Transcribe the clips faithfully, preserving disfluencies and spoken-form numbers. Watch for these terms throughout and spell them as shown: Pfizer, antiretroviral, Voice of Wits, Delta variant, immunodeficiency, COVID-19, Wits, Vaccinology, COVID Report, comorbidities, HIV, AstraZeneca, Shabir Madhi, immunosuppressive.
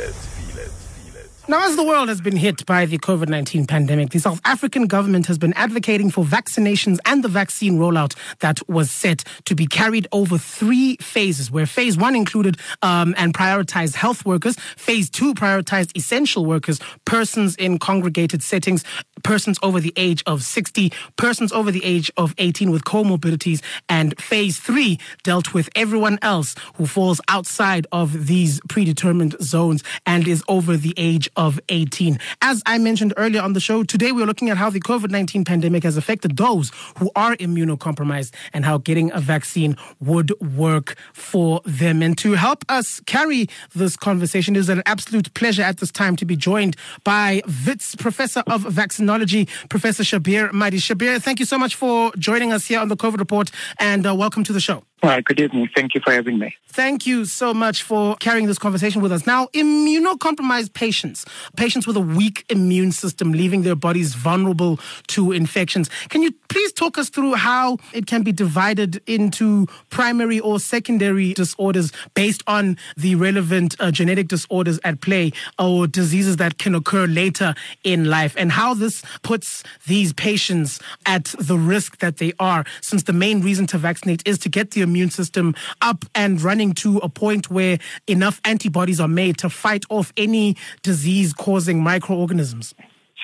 it. Feel it. Now, as the world has been hit by the COVID nineteen pandemic, the South African government has been advocating for vaccinations and the vaccine rollout that was set to be carried over three phases, where phase one included um, and prioritized health workers, phase two prioritized essential workers, persons in congregated settings, persons over the age of sixty, persons over the age of eighteen with comorbidities, and phase three dealt with everyone else who falls outside of these predetermined zones and is over the age of eighteen. As I mentioned earlier on the show, today we are looking at how the COVID nineteen pandemic has affected those who are immunocompromised and how getting a vaccine would work for them. And to help us carry this conversation, it is an absolute pleasure at this time to be joined by Wits Professor of Vaccinology, Professor Shabir Madhi. Shabir, thank you so much for joining us here on the COVID Report, and uh, welcome to the show. Well, good evening. Thank you for having me. Thank you so much for carrying this conversation with us. Now, immunocompromised patients, patients with a weak immune system, leaving their bodies vulnerable to infections. Can you please talk us through how it can be divided into primary or secondary disorders based on the relevant uh, genetic disorders at play or diseases that can occur later in life, and how this puts these patients at the risk that they are, since the main reason to vaccinate is to get the immune system up and running to a point where enough antibodies are made to fight off any disease-causing microorganisms?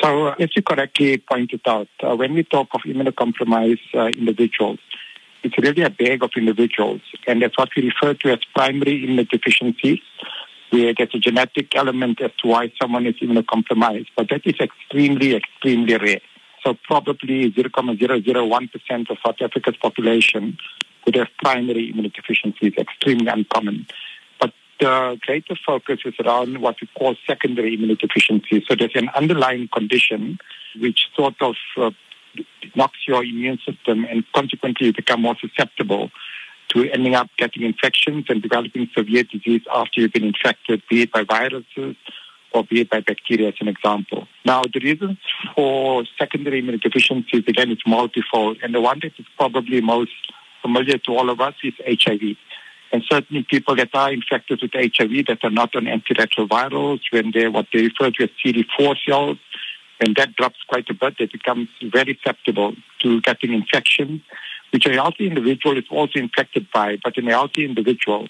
So, uh, as you correctly pointed out, uh, when we talk of immunocompromised uh, individuals, it's really a bag of individuals, and that's what we refer to as primary immunodeficiency, where there's a genetic element as to why someone is immunocompromised, but that is extremely, extremely rare. So probably zero point zero zero one percent of South Africa's population would have primary immunodeficiency. It's extremely uncommon. But the greater focus is around what we call secondary immunodeficiency. So there's an underlying condition which sort of uh, knocks your immune system, and consequently you become more susceptible to ending up getting infections and developing severe disease after you've been infected, be it by viruses or be it by bacteria, as an example. Now, the reasons for secondary immunodeficiencies, again, it's multifold. And the one that is probably most familiar to all of us is H I V. And certainly people that are infected with H I V that are not on antiretrovirals, when they're what they refer to as C D four cells, when that drops quite a bit, they become very susceptible to getting infections, which a healthy individual is also infected by. But in a healthy individual,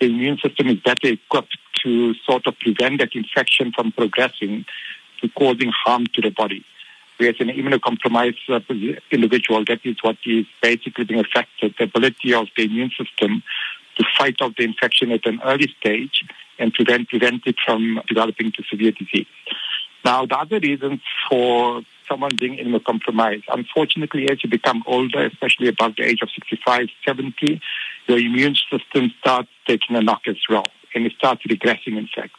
the immune system is better equipped to sort of prevent that infection from progressing to causing harm to the body. Whereas an immunocompromised individual, that is what is basically being affected, the ability of the immune system to fight off the infection at an early stage and prevent, prevent it from developing to severe disease. Now, the other reasons for someone being immunocompromised, unfortunately, as you become older, especially above the age of sixty-five, seventy, your immune system starts taking a knock as well, and it starts regressing, in fact.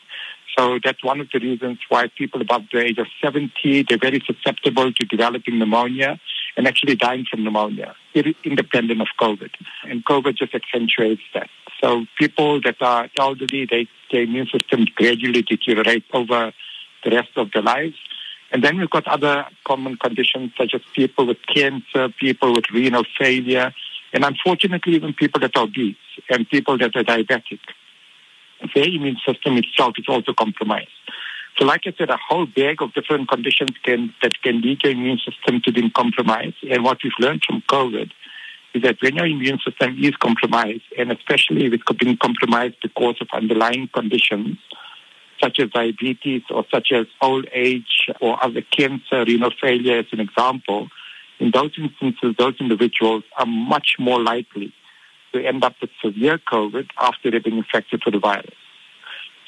So that's one of the reasons why people above the age of seventy, they're very susceptible to developing pneumonia and actually dying from pneumonia, independent of COVID. And COVID just accentuates that. So people that are elderly, they, their immune system gradually deteriorates over the rest of their lives. And then we've got other common conditions such as people with cancer, people with renal failure, and unfortunately even people that are obese and people that are diabetic. Their immune system itself is also compromised. So like I said, a whole bag of different conditions can that can lead your immune system to being compromised. And what we've learned from COVID is that when your immune system is compromised, and especially if it's being compromised because of underlying conditions, such as diabetes or such as old age or other cancer, renal failure as an example, in those instances, those individuals are much more likely to end up with severe COVID after they've been infected with the virus.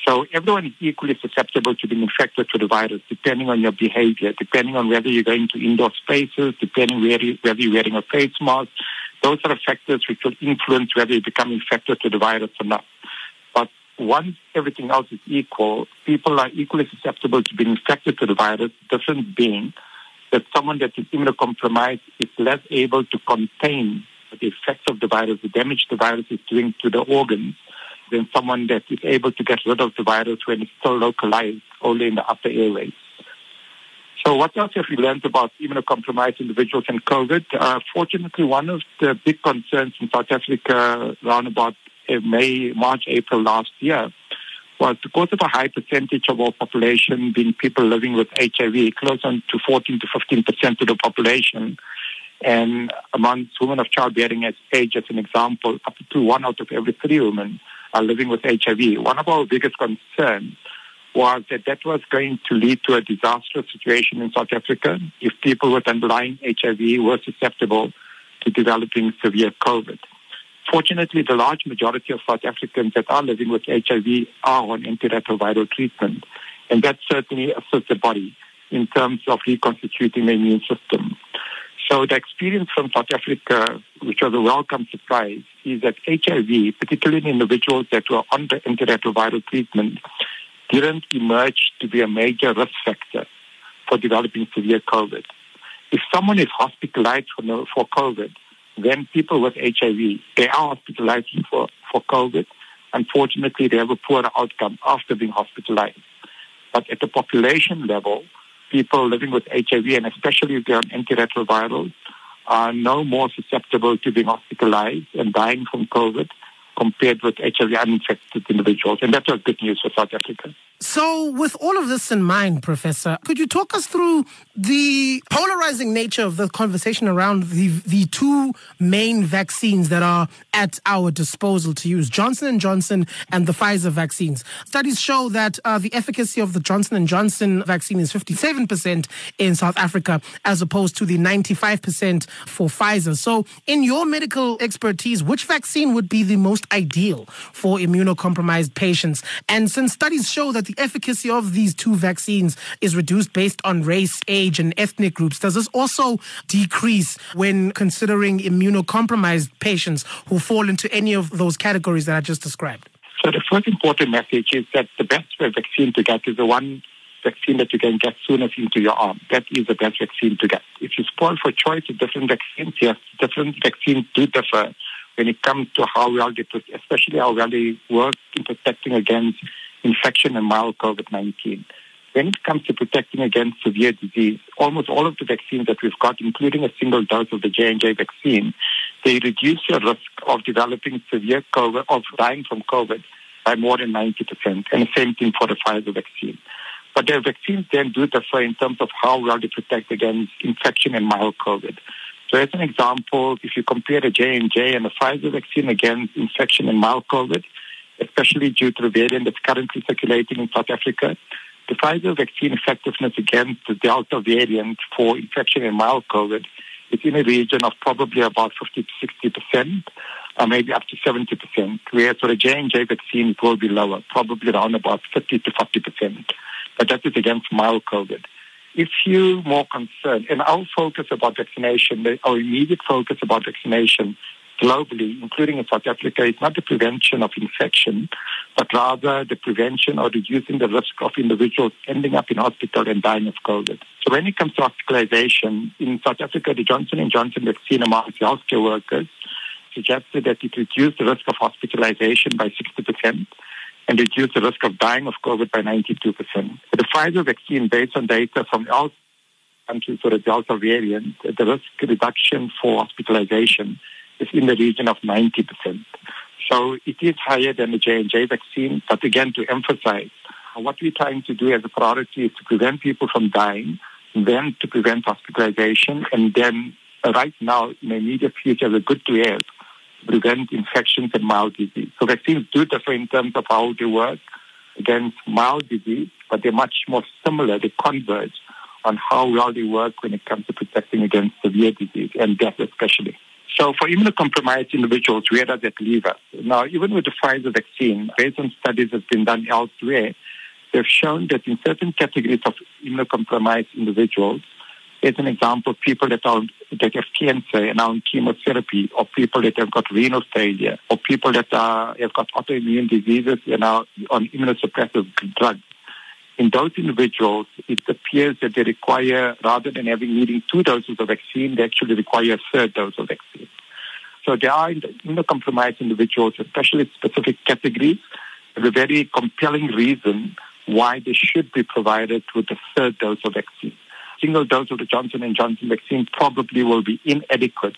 So everyone is equally susceptible to being infected with the virus, depending on your behavior, depending on whether you're going to indoor spaces, depending whether you're wearing a face mask. Those are factors which will influence whether you become infected with the virus or not. Once everything else is equal, people are equally susceptible to being infected with the virus, the difference being that someone that is immunocompromised is less able to contain the effects of the virus, the damage the virus is doing to the organs, than someone that is able to get rid of the virus when it's still localized only in the upper airways. So what else have we learned about immunocompromised individuals and COVID? Uh, fortunately, one of the big concerns in South Africa around about May, March, April last year was because of a high percentage of our population being people living with H I V, close on to fourteen to fifteen percent of the population. And amongst women of childbearing age, as an example, up to one out of every three women are living with H I V. One of our biggest concerns was that that was going to lead to a disastrous situation in South Africa if people with underlying H I V were susceptible to developing severe COVID. Fortunately, the large majority of South Africans that are living with H I V are on antiretroviral treatment, and that certainly assists the body in terms of reconstituting the immune system. So the experience from South Africa, which was a welcome surprise, is that H I V, particularly in individuals that were on the antiretroviral treatment, didn't emerge to be a major risk factor for developing severe COVID. If someone is hospitalized for, for COVID, then people with H I V, they are hospitalized for, for COVID. Unfortunately, they have a poorer outcome after being hospitalized. But at the population level, people living with H I V, and especially if they're on antiretrovirals, are no more susceptible to being hospitalized and dying from COVID compared with H I V-uninfected individuals. And that was good news for South Africa. So with all of this in mind, Professor, could you talk us through the polarizing nature of the conversation around the, the two main vaccines that are at our disposal to use, Johnson and Johnson and the Pfizer vaccines? Studies show that uh, the efficacy of the Johnson and Johnson vaccine is fifty-seven percent in South Africa as opposed to the ninety-five percent for Pfizer. So in your medical expertise, which vaccine would be the most ideal for immunocompromised patients? And since studies show that the efficacy of these two vaccines is reduced based on race, age, and ethnic groups, does this also decrease when considering immunocompromised patients who fall into any of those categories that I just described? So the first important message is that the best vaccine to get is the one vaccine that you can get soonest into your arm. That is the best vaccine to get. If you spoil for choice of different vaccines, yes, different vaccines do differ when it comes to how well they, especially how well they work in protecting against infection and mild COVID nineteen. When it comes to protecting against severe disease, almost all of the vaccines that we've got, including a single dose of the J and J vaccine, they reduce your risk of developing severe COVID, of dying from COVID by more than ninety percent, and the same thing for the Pfizer vaccine. But their vaccines then do differ in terms of how well they protect against infection and mild COVID. So as an example, if you compare the J and J and the Pfizer vaccine against infection and mild COVID, especially due to the variant that's currently circulating in South Africa, the Pfizer vaccine effectiveness against the Delta variant for infection and mild COVID is in a region of probably about fifty to sixty percent, or maybe up to seventy percent, whereas for the J and J vaccine it will be lower, probably around about fifty to forty percent. But that is against mild COVID. If you're more concerned, and our focus about vaccination, our immediate focus about vaccination globally, including in South Africa, is not the prevention of infection, but rather the prevention or reducing the risk of individuals ending up in hospital and dying of COVID. So when it comes to hospitalization, in South Africa, the Johnson and Johnson vaccine amongst healthcare workers suggested that it reduced the risk of hospitalization by sixty percent. And reduce the risk of dying of COVID by ninety-two percent. The Pfizer vaccine, based on data from all countries for the Delta variant, the risk reduction for hospitalization is in the region of ninety percent. So it is higher than the J and J vaccine, but again, to emphasize, what we're trying to do as a priority is to prevent people from dying, then to prevent hospitalization, and then right now, in the immediate future, the good to have prevent infections and mild disease. So vaccines do differ in terms of how they work against mild disease, but they're much more similar. They converge on how well they work when it comes to protecting against severe disease and death especially. So for immunocompromised individuals, where does that leave us? Now, even with the Pfizer vaccine, based on studies that have been done elsewhere, they've shown that in certain categories of immunocompromised individuals, as an example, people that, are, that have cancer and are on chemotherapy, or people that have got renal failure, or people that are, have got autoimmune diseases and are on immunosuppressive drugs. In those individuals, it appears that they require, rather than having needing two doses of vaccine, they actually require a third dose of vaccine. So there are immunocompromised individuals, especially specific categories, with a very compelling reason why they should be provided with a third dose of vaccine. single dose of the Johnson and Johnson vaccine probably will be inadequate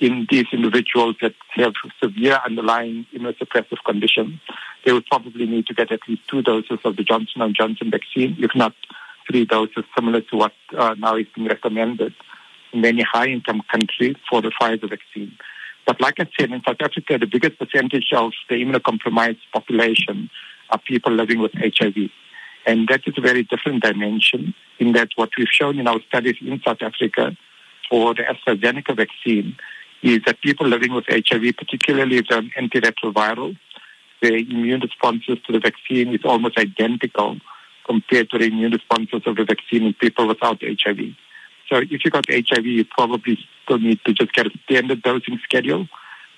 in these individuals that have severe underlying immunosuppressive conditions. They would probably need to get at least two doses of the Johnson and Johnson vaccine, if not three doses, similar to what uh, now is being recommended in many high-income countries for the Pfizer vaccine. But like I said, in South Africa, the biggest percentage of the immunocompromised population are people living with H I V. And that is a very different dimension in that what we've shown in our studies in South Africa for the AstraZeneca vaccine is that people living with H I V, particularly if they're on antiretroviral, their immune responses to the vaccine is almost identical compared to the immune responses of the vaccine in people without H I V. So if you got H I V, you probably still need to just get a standard dosing schedule,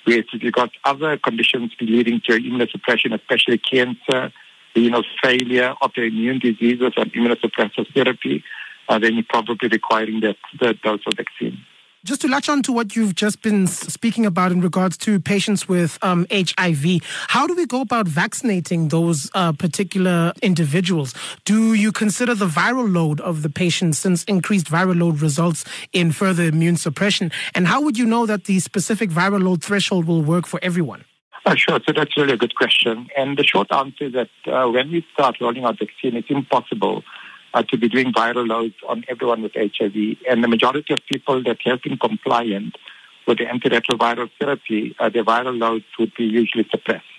whereas if you got other conditions leading to immunosuppression, especially cancer, you know, failure of the immune diseases and immunosuppressive therapy, uh, then you're probably requiring that third dose of vaccine. Just to latch on to what you've just been speaking about in regards to patients with um, H I V, how do we go about vaccinating those uh, particular individuals? Do you consider the viral load of the patient, since increased viral load results in further immune suppression? And how would you know that the specific viral load threshold will work for everyone? Uh, sure, so that's really a good question. And the short answer is that uh, when we start rolling out vaccine, it's impossible Uh, to be doing viral loads on everyone with H I V. And the majority of people that have been compliant with the antiretroviral therapy, uh, their viral loads would be usually suppressed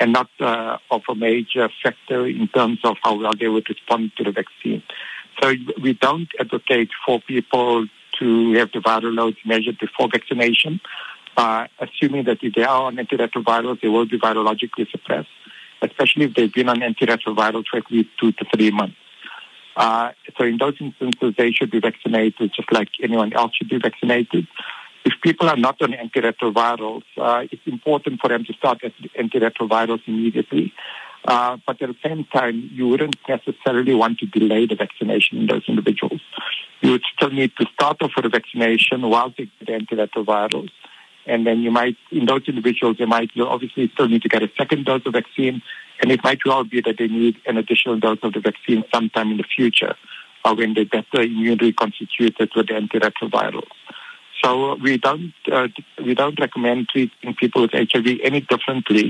and not uh, of a major factor in terms of how well they would respond to the vaccine. So we don't advocate for people to have the viral loads measured before vaccination, uh, assuming that if they are on antiretrovirals, they will be virologically suppressed, especially if they've been on antiretrovirals for at least two to three months. Uh, so in those instances, they should be vaccinated just like anyone else should be vaccinated. If people are not on antiretrovirals, uh, it's important for them to start antiretrovirals immediately. Uh, but at the same time, you wouldn't necessarily want to delay the vaccination in those individuals. You would still need to start off with a vaccination while they get antiretrovirals. And then you might, in those individuals, they might you obviously still need to get a second dose of vaccine, and it might well be that they need an additional dose of the vaccine sometime in the future or when they get the immune reconstituted with the antiretrovirals. So we don't uh, we don't recommend treating people with H I V any differently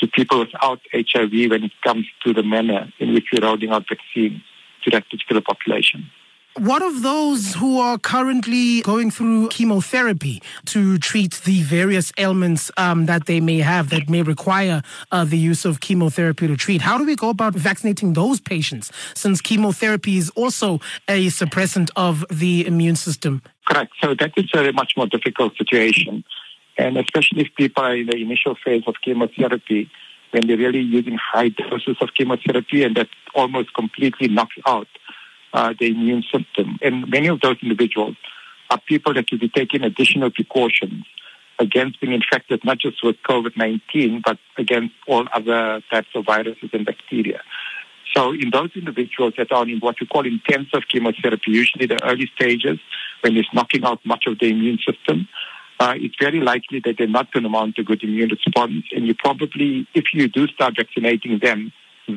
to people without H I V when it comes to the manner in which we're rolling out vaccines to that particular population. What of those who are currently going through chemotherapy to treat the various ailments um, that they may have that may require uh, the use of chemotherapy to treat? How do we go about vaccinating those patients, since chemotherapy is also a suppressant of the immune system? Correct. So that is a much more difficult situation. And especially if people are in the initial phase of chemotherapy, when they're really using high doses of chemotherapy and that almost completely knocks out Uh, the immune system. And many of those individuals are people that will be taking additional precautions against being infected, not just with COVID nineteen, but against all other types of viruses and bacteria. So in those individuals that are in what we call intensive chemotherapy, usually the early stages, when it's knocking out much of the immune system, uh, it's very likely that they're not going to mount a good immune response. And you probably, if you do start vaccinating them,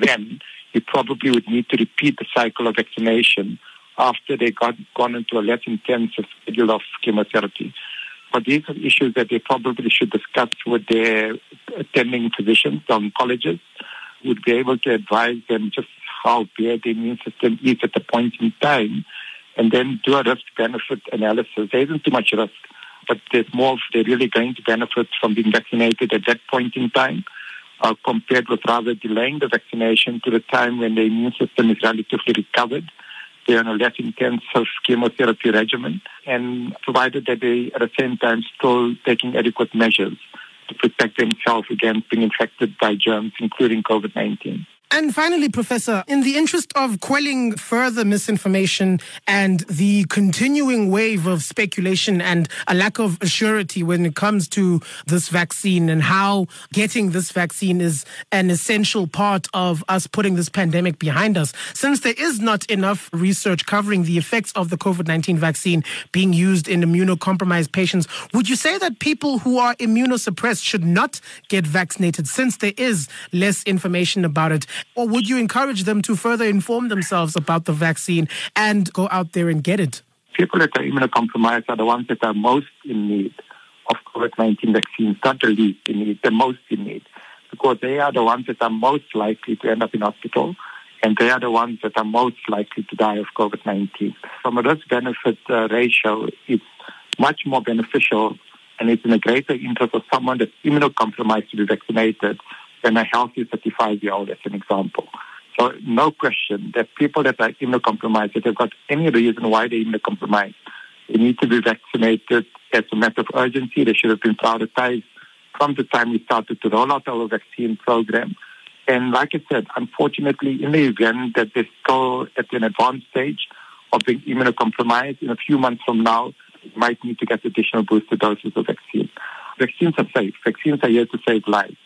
then you probably would need to repeat the cycle of vaccination after they got gone into a less intensive schedule of chemotherapy. But these are issues that they probably should discuss with their attending physicians, oncologists, who would be able to advise them just how bad the immune system is at the point in time, and then do a risk-benefit analysis. There isn't too much risk, but there's more if they're really going to benefit from being vaccinated at that point in time, Uh, compared with rather delaying the vaccination to the time when the immune system is relatively recovered. They're on a less intensive chemotherapy regimen, and provided that they at the same time still taking adequate measures to protect themselves against being infected by germs, including COVID nineteen. And finally, Professor, in the interest of quelling further misinformation and the continuing wave of speculation and a lack of surety when it comes to this vaccine and how getting this vaccine is an essential part of us putting this pandemic behind us, since there is not enough research covering the effects of the COVID nineteen vaccine being used in immunocompromised patients, would you say that people who are immunosuppressed should not get vaccinated, since there is less information about it? Or would you encourage them to further inform themselves about the vaccine and go out there and get it? People that are immunocompromised are the ones that are most in need of COVID nineteen vaccines, not the least in need, the most in need, because they are the ones that are most likely to end up in hospital, and they are the ones that are most likely to die of COVID nineteen. From a risk-benefit uh, ratio, it's much more beneficial, and it's in the greater interest of someone that's immunocompromised to be vaccinated than a healthy thirty-five-year-old, as an example. So no question that people that are immunocompromised, if they've got any reason why they're immunocompromised, they need to be vaccinated as a matter of urgency. They should have been prioritized from the time we started to roll out our vaccine program. And like I said, unfortunately, in the event that they're still at an advanced stage of being immunocompromised, in a few months from now, they might need to get additional booster doses of vaccine. Vaccines are safe. Vaccines are here to save lives.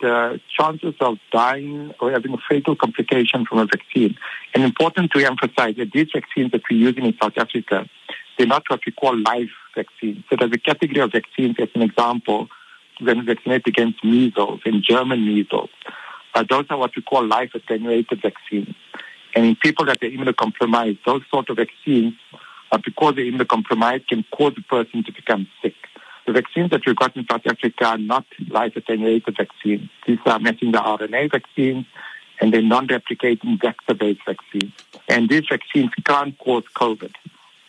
The chances of dying or having a fatal complication from a vaccine. And important to emphasize that these vaccines that we're using in South Africa, they're not what we call live vaccines. So there's a category of vaccines, as an example, when we vaccinate against measles and German measles. Uh, those are what we call live attenuated vaccines. And in people that are immunocompromised, those sort of vaccines, uh, because they're immunocompromised, can cause a person to become sick. The vaccines that we've got in South Africa are not live attenuated vaccines. These are messing the R N A vaccines and the non-replicating vector-based vaccines. And these vaccines can't cause COVID.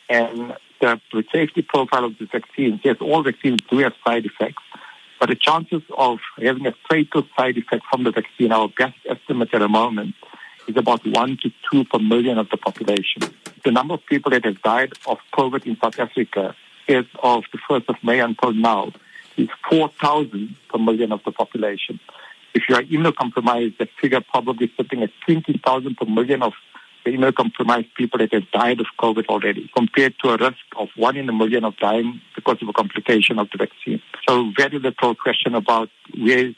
And the safety profile of these vaccines, yes, all vaccines do have side effects, but the chances of having a fatal side effect from the vaccine, our best estimate at the moment, is about one to two per million of the population. The number of people that have died of COVID in South Africa as of the first of May until now is four thousand per million of the population. If you are immunocompromised, that figure probably sitting at twenty thousand per million of the immunocompromised people that have died of COVID already, compared to a risk of one in a million of dying because of a complication of the vaccine. So very little question about where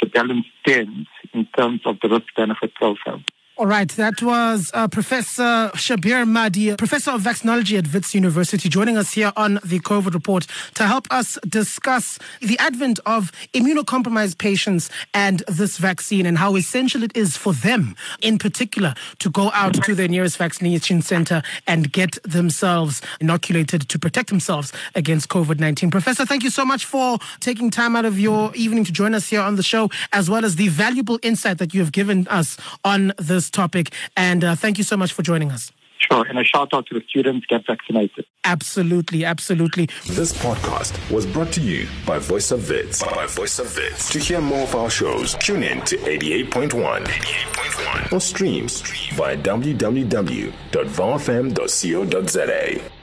the balance stands in terms of the risk-benefit profile. All right, that was uh, Professor Shabir Madhi, Professor of Vaccinology at Wits University, joining us here on the COVID Report to help us discuss the advent of immunocompromised patients and this vaccine and how essential it is for them in particular to go out to their nearest vaccination center and get themselves inoculated to protect themselves against COVID nineteen. Professor, thank you so much for taking time out of your evening to join us here on the show, as well as the valuable insight that you have given us on this topic, and uh, thank you so much for joining us. Sure, and a shout out to the students, get vaccinated. Absolutely, absolutely. This podcast was brought to you by Voice of Wits. By Voice of Wits. To hear more of our shows, tune in to eighty-eight point one, eighty-eight point one, or stream, stream via w w w dot v o f m dot co dot z a.